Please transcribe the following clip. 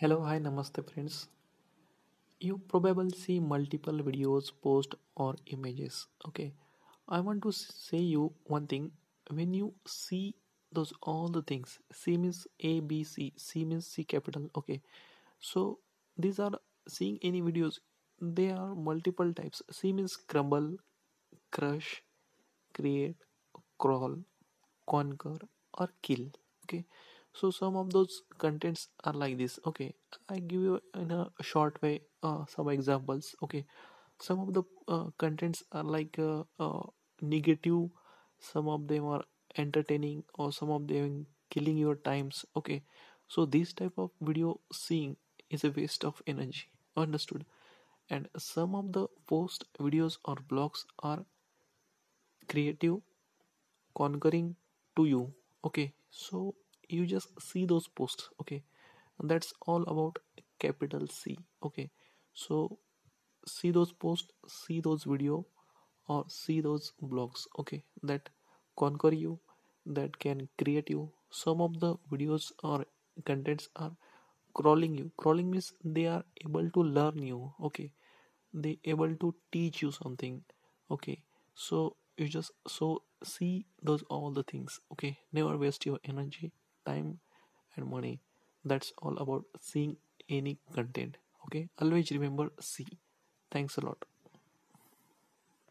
Hello, hi, namaste friends. You probably see multiple videos, posts or images. Okay, I want to say you one thing. When you see those all the things, C means A, B, C. C means C capital. Okay, so these are seeing any videos. They are multiple types. C means crumble, crush, create, crawl, conquer or kill. Okay. So some of those contents are like this. Okay, I give you in a short way some examples. Okay, some of the contents are like negative, some of them are entertaining, or some of them killing your times. Okay, so this type of video seeing is a waste of energy. Understood? And some of the post videos or blogs are creative, conquering to you. Okay, so you just see those posts. Okay, that's all about capital C. okay, so see those posts, see those video or see those blogs. Okay, that conquer you, that can create you. Some of the videos or contents are crawling you. Crawling means they are able to learn you. Okay, they able to teach you something. Okay, so you just see those all the things. Okay, never waste your energy, time and money. That's all about seeing any content. Okay, always remember C. Thanks a lot.